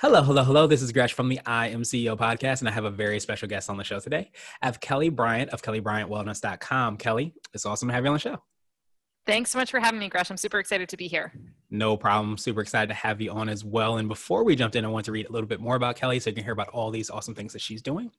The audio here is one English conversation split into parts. Hello. This is Gresh from the I Am CEO podcast, and I have a very special guest on the show today. I have Kelly Bryant of KellyBryantWellness.com. Kelly, it's awesome to have you on the show. Thanks so much for having me, Gresh. I'm super excited to be here. No problem. Super excited to have you on as well. And before we jumped in, I want to read a little bit more about Kelly so you can hear about all these awesome things that she's doing.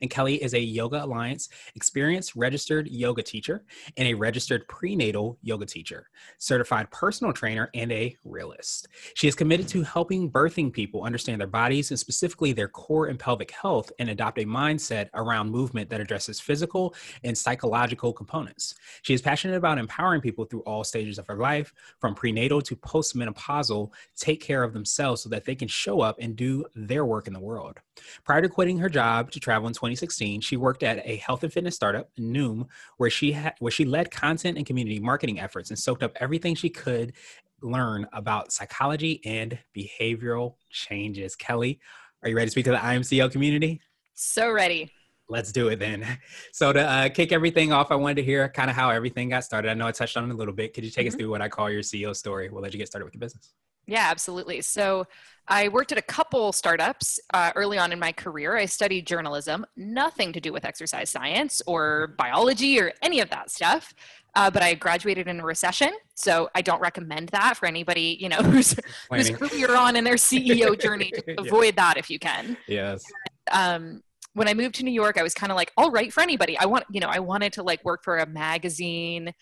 And Kelly is a Yoga Alliance experienced registered yoga teacher and a registered prenatal yoga teacher, certified personal trainer, and a realist. She is committed to helping birthing people understand their bodies and specifically their core and pelvic health and adopt a mindset around movement that addresses physical and psychological components. She is passionate about empowering people through all stages of her life, from prenatal to postmenopausal, take care of themselves so that they can show up and do their work in the world. Prior to quitting her job to travel in 2016, she worked at a health and fitness startup, Noom, where she led content and community marketing efforts and soaked up everything she could learn about psychology and behavioral changes. Kelly, are you ready to speak to the IMCO community? So ready. Let's do it then. So to kick everything off, I wanted to hear kind of how everything got started. I know I touched on it a little bit. Could you take us through what I call your CEO story? We'll let you get started with your business. Yeah, absolutely. So I worked at a couple startups early on in my career. I studied journalism, nothing to do with exercise science or biology or any of that stuff. But I graduated in a recession, so I don't recommend that for anybody, you know, who's earlier on in their CEO journey. Just avoid that if you can. Yes. And, when I moved to New York, I was kind of like, all right, for anybody. I wanted to like work for a magazine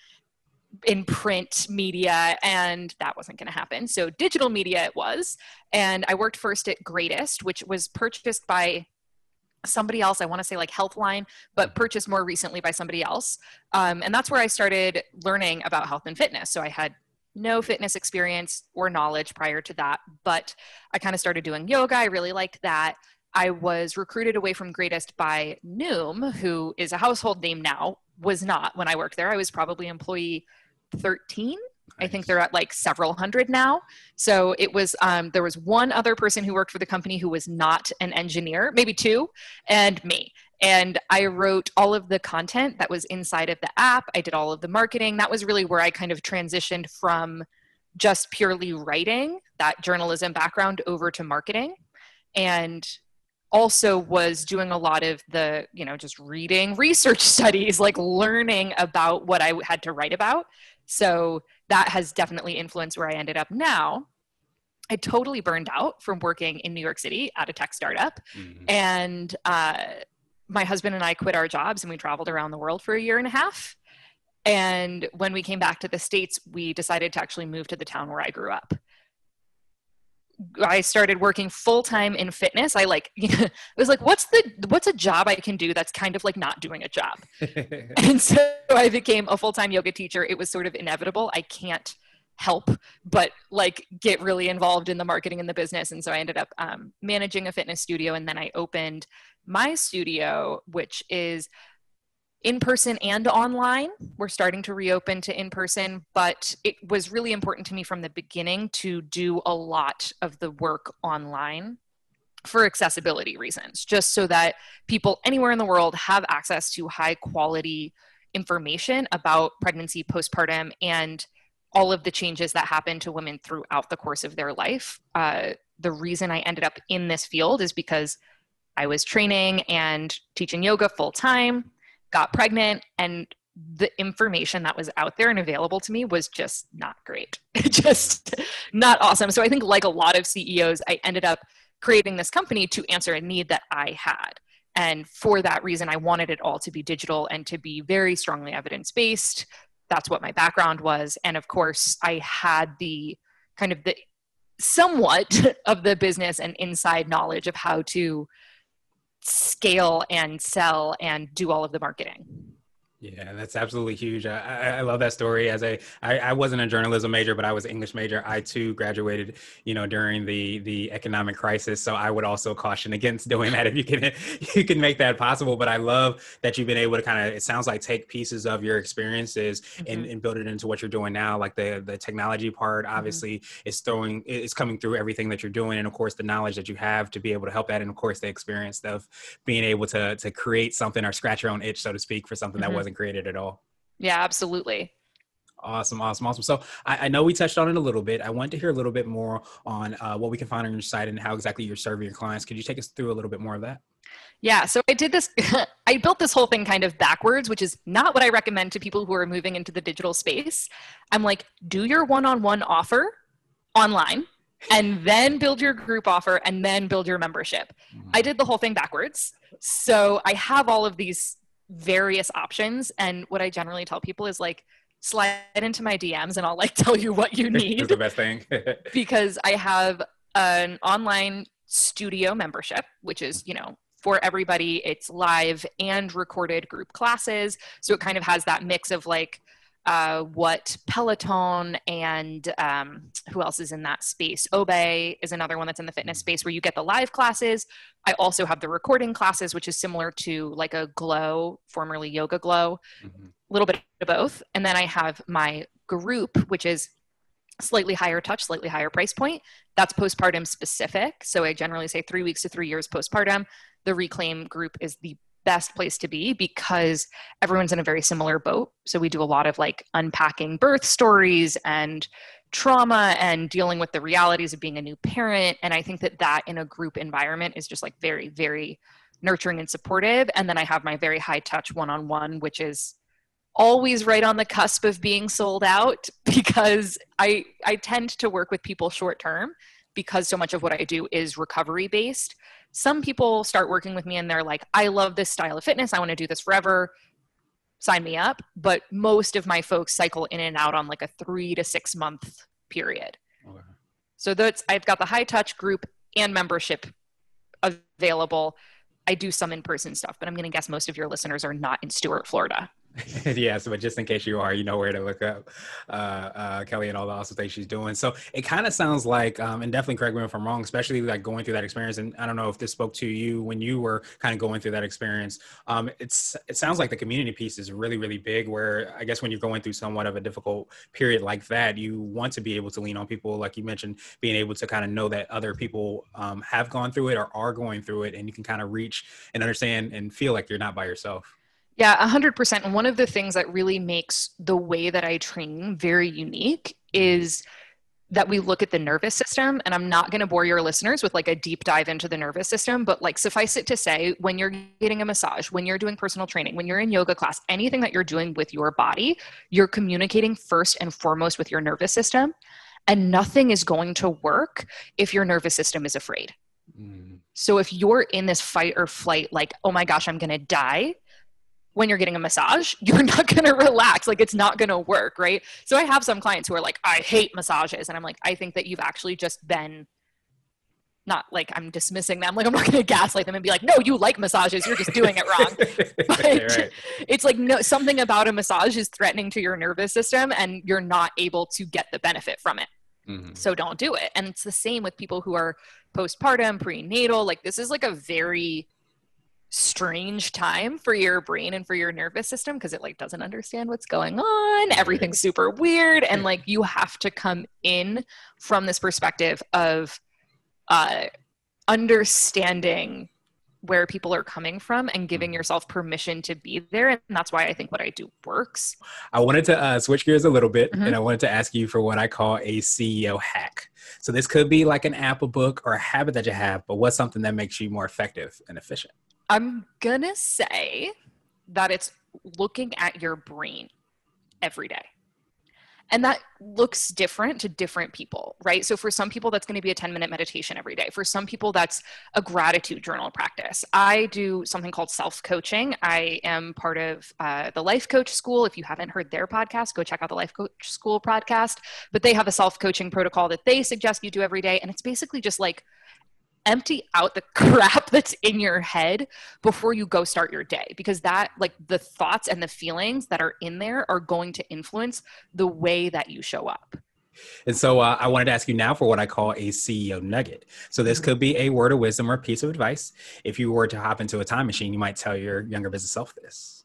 in print media, and that wasn't going to happen. So digital media it was. And I worked first at Greatist, which was purchased by somebody else. I want to say like Healthline, but purchased more recently by somebody else. And that's where I started learning about health and fitness. So I had no fitness experience or knowledge prior to that, but I kind of started doing yoga. I really liked that. I was recruited away from Greatist by Noom, who is a household name now, was not when I worked there. I was probably employee 13. Nice. I think they're at like several hundred now. So it was, there was one other person who worked for the company who was not an engineer, maybe two, and me. And I wrote all of the content that was inside of the app. I did all of the marketing. That was really where I kind of transitioned from just purely writing, that journalism background, over to marketing. And also was doing a lot of the, you know, just reading research studies, like learning about what I had to write about. So that has definitely influenced where I ended up now. I totally burned out from working in New York City at a tech startup. Mm-hmm. And my husband and I quit our jobs and we traveled around the world for a year and a half. And when we came back to the States, we decided to actually move to the town where I grew up. I started working full-time in fitness. I like, you know, it was like, what's a job I can do that's kind of like not doing a job? And so I became a full-time yoga teacher. It was sort of inevitable. I can't help but like get really involved in the marketing and the business. And so I ended up managing a fitness studio. And then I opened my studio, which is in-person and online. We're starting to reopen to in-person, but it was really important to me from the beginning to do a lot of the work online for accessibility reasons, just so that people anywhere in the world have access to high quality information about pregnancy, postpartum, and all of the changes that happen to women throughout the course of their life. The reason I ended up in this field is because I was training and teaching yoga full time, got pregnant, and the information that was out there and available to me was just not great, just not awesome. So I think like a lot of CEOs, I ended up creating this company to answer a need that I had. And for that reason, I wanted it all to be digital and to be very strongly evidence-based. That's what my background was. And of course, I had the kind of the somewhat of the business and inside knowledge of how to scale and sell and do all of the marketing. Yeah, that's absolutely huge. I love that story. As I wasn't a journalism major, but I was an English major. I too graduated, during the economic crisis. So I would also caution against doing that if you can make that possible. But I love that you've been able to kind of, it sounds like, take pieces of your experiences and build it into what you're doing now. Like the technology part, obviously, it's coming through everything that you're doing, and of course the knowledge that you have to be able to help that, and of course the experience of being able to create something or scratch your own itch, so to speak, for something that wasn't created at all. Yeah, absolutely. Awesome. So I know we touched on it a little bit. I want to hear a little bit more on what we can find on your site and how exactly you're serving your clients. Could you take us through a little bit more of that? Yeah. So I built this whole thing kind of backwards, which is not what I recommend to people who are moving into the digital space. I'm like, do your one-on-one offer online and then build your group offer and then build your membership. I did the whole thing backwards. So I have all of these various options. And what I generally tell people is like, slide into my DMs and I'll like tell you what you need. That's the best thing. Because I have an online studio membership, which is, for everybody, it's live and recorded group classes. So it kind of has that mix of like what Peloton and who else is in that space? Obey is another one that's in the fitness space where you get the live classes. I also have the recording classes, which is similar to like a Glow, formerly Yoga Glow, a little bit of both. And then I have my group, which is slightly higher touch, slightly higher price point. That's postpartum specific. So I generally say 3 weeks to 3 years postpartum. The Reclaim group is the best place to be because everyone's in a very similar boat. So we do a lot of like unpacking birth stories and trauma and dealing with the realities of being a new parent. And I think that in a group environment is just like very, very nurturing and supportive. And then I have my very high touch one-on-one, which is always right on the cusp of being sold out because I tend to work with people short-term because so much of what I do is recovery-based. Some people start working with me and they're like, I love this style of fitness. I want to do this forever. Sign me up. But most of my folks cycle in and out on like a 3 to 6 month period. Okay. So I've got the high touch group and membership available. I do some in-person stuff, but I'm going to guess most of your listeners are not in Stuart, Florida. Yes, but just in case you are, you know where to look up Kelly and all the awesome things she's doing. So it kind of sounds like, and definitely correct me if I'm wrong, especially like going through that experience. And I don't know if this spoke to you when you were kind of going through that experience. It sounds like the community piece is really, really big, where I guess when you're going through somewhat of a difficult period like that, you want to be able to lean on people. Like you mentioned, being able to kind of know that other people have gone through it or are going through it, and you can kind of reach and understand and feel like you're not by yourself. Yeah, 100%. And one of the things that really makes the way that I train very unique is that we look at the nervous system, and I'm not going to bore your listeners with like a deep dive into the nervous system, but like suffice it to say, when you're getting a massage, when you're doing personal training, when you're in yoga class, anything that you're doing with your body, you're communicating first and foremost with your nervous system, and nothing is going to work if your nervous system is afraid. Mm. So if you're in this fight or flight, like, oh my gosh, I'm going to die, when you're getting a massage, you're not going to relax. Like it's not going to work. Right. So I have some clients who are like, I hate massages. And I'm like, I think that you've actually just been not like, I'm dismissing them. Like I'm not going to gaslight them and be like, no, you like massages. You're just doing it wrong. But right. It's like, no, something about a massage is threatening to your nervous system and you're not able to get the benefit from it. Mm-hmm. So don't do it. And it's the same with people who are postpartum, prenatal. Like this is like a very strange time for your brain and for your nervous system because it like doesn't understand what's going on. Everything's super weird. And like you have to come in from this perspective of understanding where people are coming from and giving yourself permission to be there. And that's why I think what I do works. I wanted to switch gears a little bit and I wanted to ask you for what I call a CEO hack. So this could be like an app, a book, or a habit that you have, but what's something that makes you more effective and efficient? I'm gonna say that it's looking at your brain every day. And that looks different to different people, right? So for some people, that's going to be a 10-minute meditation every day. For some people, that's a gratitude journal practice. I do something called self-coaching. I am part of the Life Coach School. If you haven't heard their podcast, go check out the Life Coach School podcast. But they have a self-coaching protocol that they suggest you do every day. And it's basically just like empty out the crap that's in your head before you go start your day, because that, like, the thoughts and the feelings that are in there are going to influence the way that you show up. And so I wanted to ask you now for what I call a CEO nugget. So this could be a word of wisdom or a piece of advice. If you were to hop into a time machine, you might tell your younger business self this.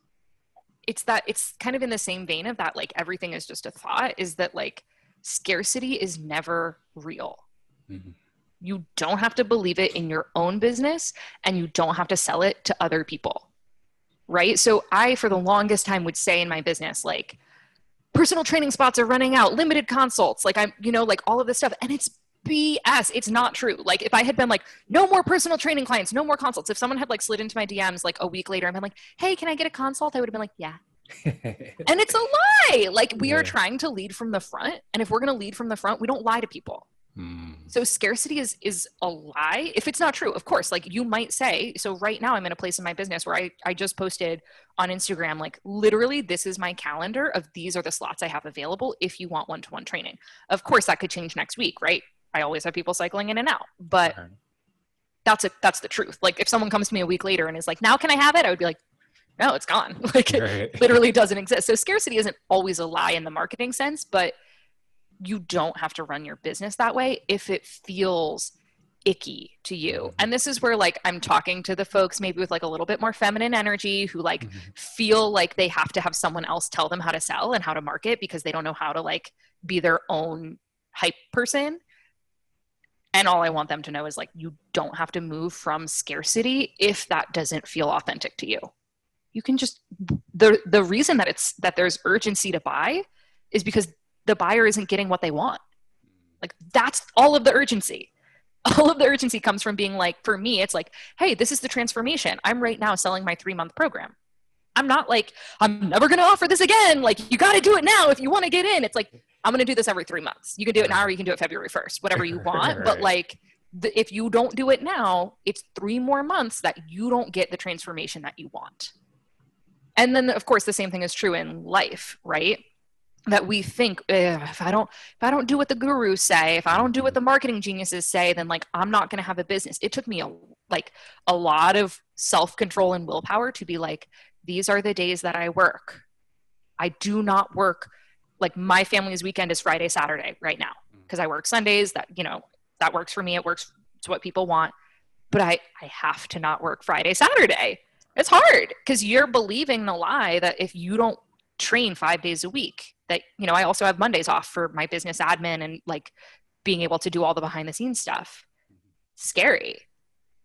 It's that, it's kind of in the same vein of that, like, everything is just a thought, is that, like, scarcity is never real. Mm-hmm. You don't have to believe it in your own business, and you don't have to sell it to other people, right? So I, for the longest time, would say in my business, like, personal training spots are running out, limited consults, like, I'm, you know, like, all of this stuff. And it's BS. It's not true. Like, if I had been like, no more personal training clients, no more consults. If someone had, like, slid into my DMs like a week later and been like, hey, can I get a consult? I would have been like, yeah. And it's a lie. Like, we are trying to lead from the front. And if we're going to lead from the front, we don't lie to people. So scarcity is a lie. If it's not true, of course, like, you might say, so right now I'm in a place in my business where I just posted on Instagram, like, literally, this is my calendar of, these are the slots I have available if you want one-to-one training. Of course, that could change next week, right? I always have people cycling in and out, but that's the truth. Like, if someone comes to me a week later and is like, now can I have it? I would be like, no, it's gone. Like, it literally doesn't exist. So scarcity isn't always a lie in the marketing sense, but you don't have to run your business that way if it feels icky to you. And this is where, like, I'm talking to the folks maybe with, like, a little bit more feminine energy who, like, feel like they have to have someone else tell them how to sell and how to market because they don't know how to, like, be their own hype person. And all I want them to know is, like, you don't have to move from scarcity if that doesn't feel authentic to you. You can just, the reason that it's, that there's urgency to buy is because the buyer isn't getting what they want. Like, that's all of the urgency. All of the urgency comes from being like, for me, it's like, hey, this is the transformation. I'm right now selling my 3-month program. I'm not like, I'm never going to offer this again. Like, you got to do it now if you want to get in. It's like, I'm going to do this every 3 months. You can do it now, or you can do it February 1st, whatever you want. But like, if you don't do it now, it's 3 more months that you don't get the transformation that you want. And then of course, the same thing is true in life, right? That we think, if I don't do what the gurus say, if I don't do what the marketing geniuses say, then like, I'm not going to have a business. It took me a lot of self-control and willpower to be like, these are the days that I work. I do not work. Like, my family's weekend is Friday, Saturday right now, because I work Sundays. That, you know, that works for me. It works. It's what people want, but I have to not work Friday, Saturday. It's hard because you're believing the lie that if you don't train 5 days a week, that, you know, I also have Mondays off for my business admin and like being able to do all the behind the scenes stuff. Scary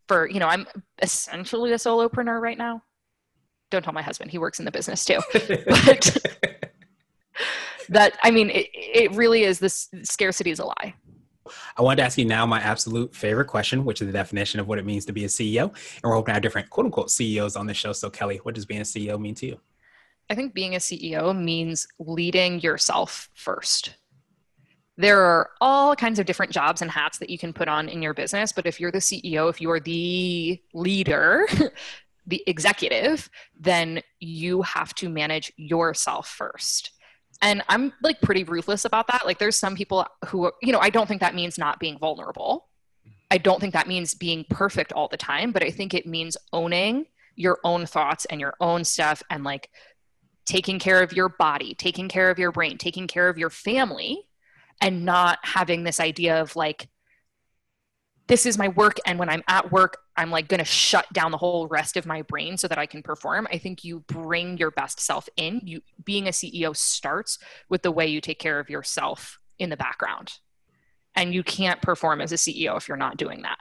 for, you know, I'm essentially a solopreneur right now. Don't tell my husband, he works in the business too. But that, I mean, it really is, this scarcity is a lie. I wanted to ask you now my absolute favorite question, which is the definition of what it means to be a CEO. And we're hoping to have different quote unquote CEOs on the show. So Kelly, what does being a CEO mean to you? I think being a CEO means leading yourself first. There are all kinds of different jobs and hats that you can put on in your business, but if you're the CEO, if you are the leader, the executive, then you have to manage yourself first. And I'm like pretty ruthless about that. Like there's some people who, you know, I don't think that means not being vulnerable. I don't think that means being perfect all the time, but I think it means owning your own thoughts and your own stuff and like, taking care of your body, taking care of your brain, taking care of your family, and not having this idea of like, this is my work. And when I'm at work, I'm like going to shut down the whole rest of my brain so that I can perform. I think you bring your best self in. Being a CEO starts with the way you take care of yourself in the background. And you can't perform as a CEO if you're not doing that.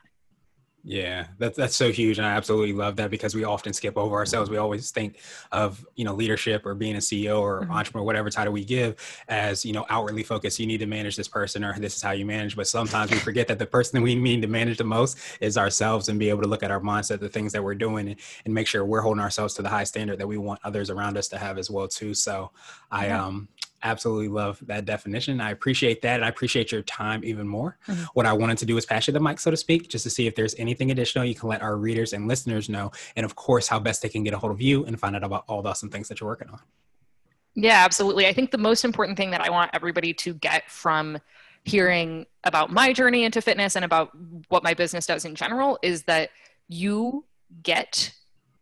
Yeah, that's so huge. And I absolutely love that because we often skip over ourselves. We always think of, you know, leadership or being a CEO or entrepreneur, whatever title we give as, you know, outwardly focused. You need to manage this person or this is how you manage. But sometimes we forget that the person we need to manage the most is ourselves and be able to look at our mindset, the things that we're doing and make sure we're holding ourselves to the high standard that we want others around us to have as well, too. So I absolutely love that definition. I appreciate that. And I appreciate your time even more. Mm-hmm. What I wanted to do is pass you the mic, so to speak, just to see if there's anything additional you can let our readers and listeners know. And of course, how best they can get a hold of you and find out about all the awesome things that you're working on. Yeah, absolutely. I think the most important thing that I want everybody to get from hearing about my journey into fitness and about what my business does in general is that you get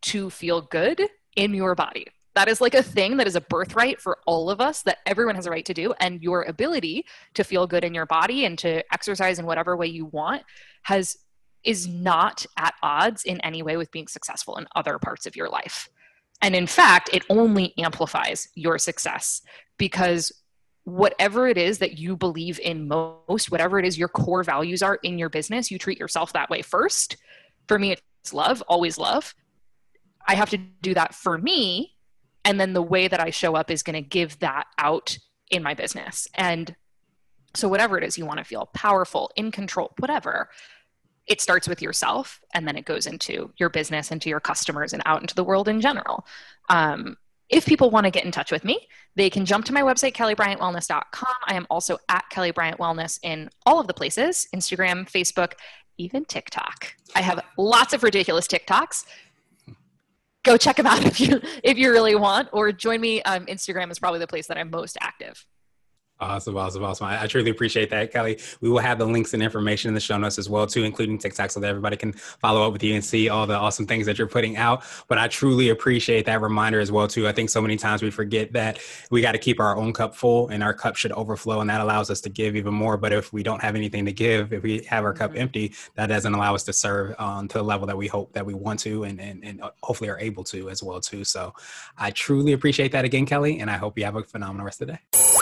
to feel good in your body. That is like a thing that is a birthright for all of us that everyone has a right to do. And your ability to feel good in your body and to exercise in whatever way you want is not at odds in any way with being successful in other parts of your life. And in fact, it only amplifies your success, because whatever it is that you believe in most, whatever it is your core values are in your business, you treat yourself that way first. For me, it's love, always love. I have to do that for me. And then the way that I show up is going to give that out in my business. And so whatever it is you want to feel, powerful, in control, whatever, it starts with yourself, and then it goes into your business and to your customers and out into the world in general. If people want to get in touch with me, they can jump to my website, KellyBryantWellness.com. I am also at Kelly Bryant Wellness in all of the places, Instagram, Facebook, even TikTok. I have lots of ridiculous TikToks. Go check them out if you really want, or join me. Instagram is probably the place that I'm most active. Awesome. I truly appreciate that, Kelly. We will have the links and information in the show notes as well, too, including TikTok, so that everybody can follow up with you and see all the awesome things that you're putting out. But I truly appreciate that reminder as well, too. I think so many times we forget that we got to keep our own cup full, and our cup should overflow, and that allows us to give even more. But if we don't have anything to give, if we have our cup empty, that doesn't allow us to serve to the level that we hope that we want to and hopefully are able to as well, too. So I truly appreciate that again, Kelly, and I hope you have a phenomenal rest of the day.